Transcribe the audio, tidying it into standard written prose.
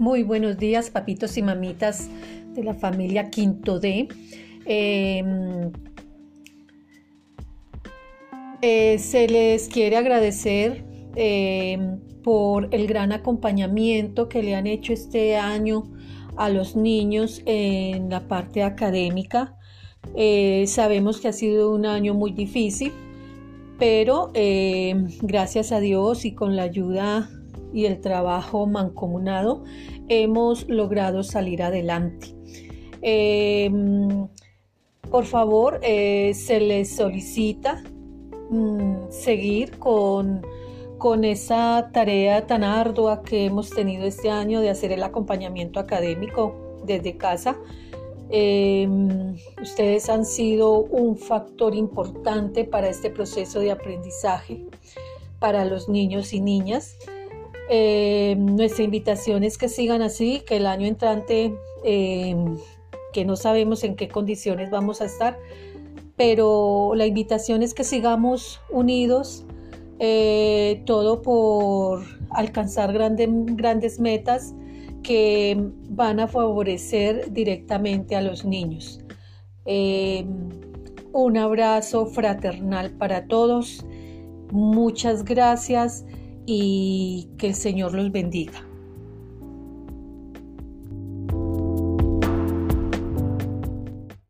Muy buenos días, papitos y mamitas de la familia Quinto D. Se les quiere agradecer por el gran acompañamiento que le han hecho este año a los niños en la parte académica. Sabemos que ha sido un año muy difícil, pero gracias a Dios y con la ayuda y el trabajo mancomunado hemos logrado salir adelante. Por favor, se les solicita seguir con esa tarea tan ardua que hemos tenido este año de hacer el acompañamiento académico desde casa. Ustedes han sido un factor importante para este proceso de aprendizaje para los niños y niñas. Nuestra invitación es que sigan así, que el año entrante, que no sabemos en qué condiciones vamos a estar, pero la invitación es que sigamos unidos, todo por alcanzar grandes metas que van a favorecer directamente a los niños. Un abrazo fraternal para todos, muchas gracias. Y que el Señor los bendiga.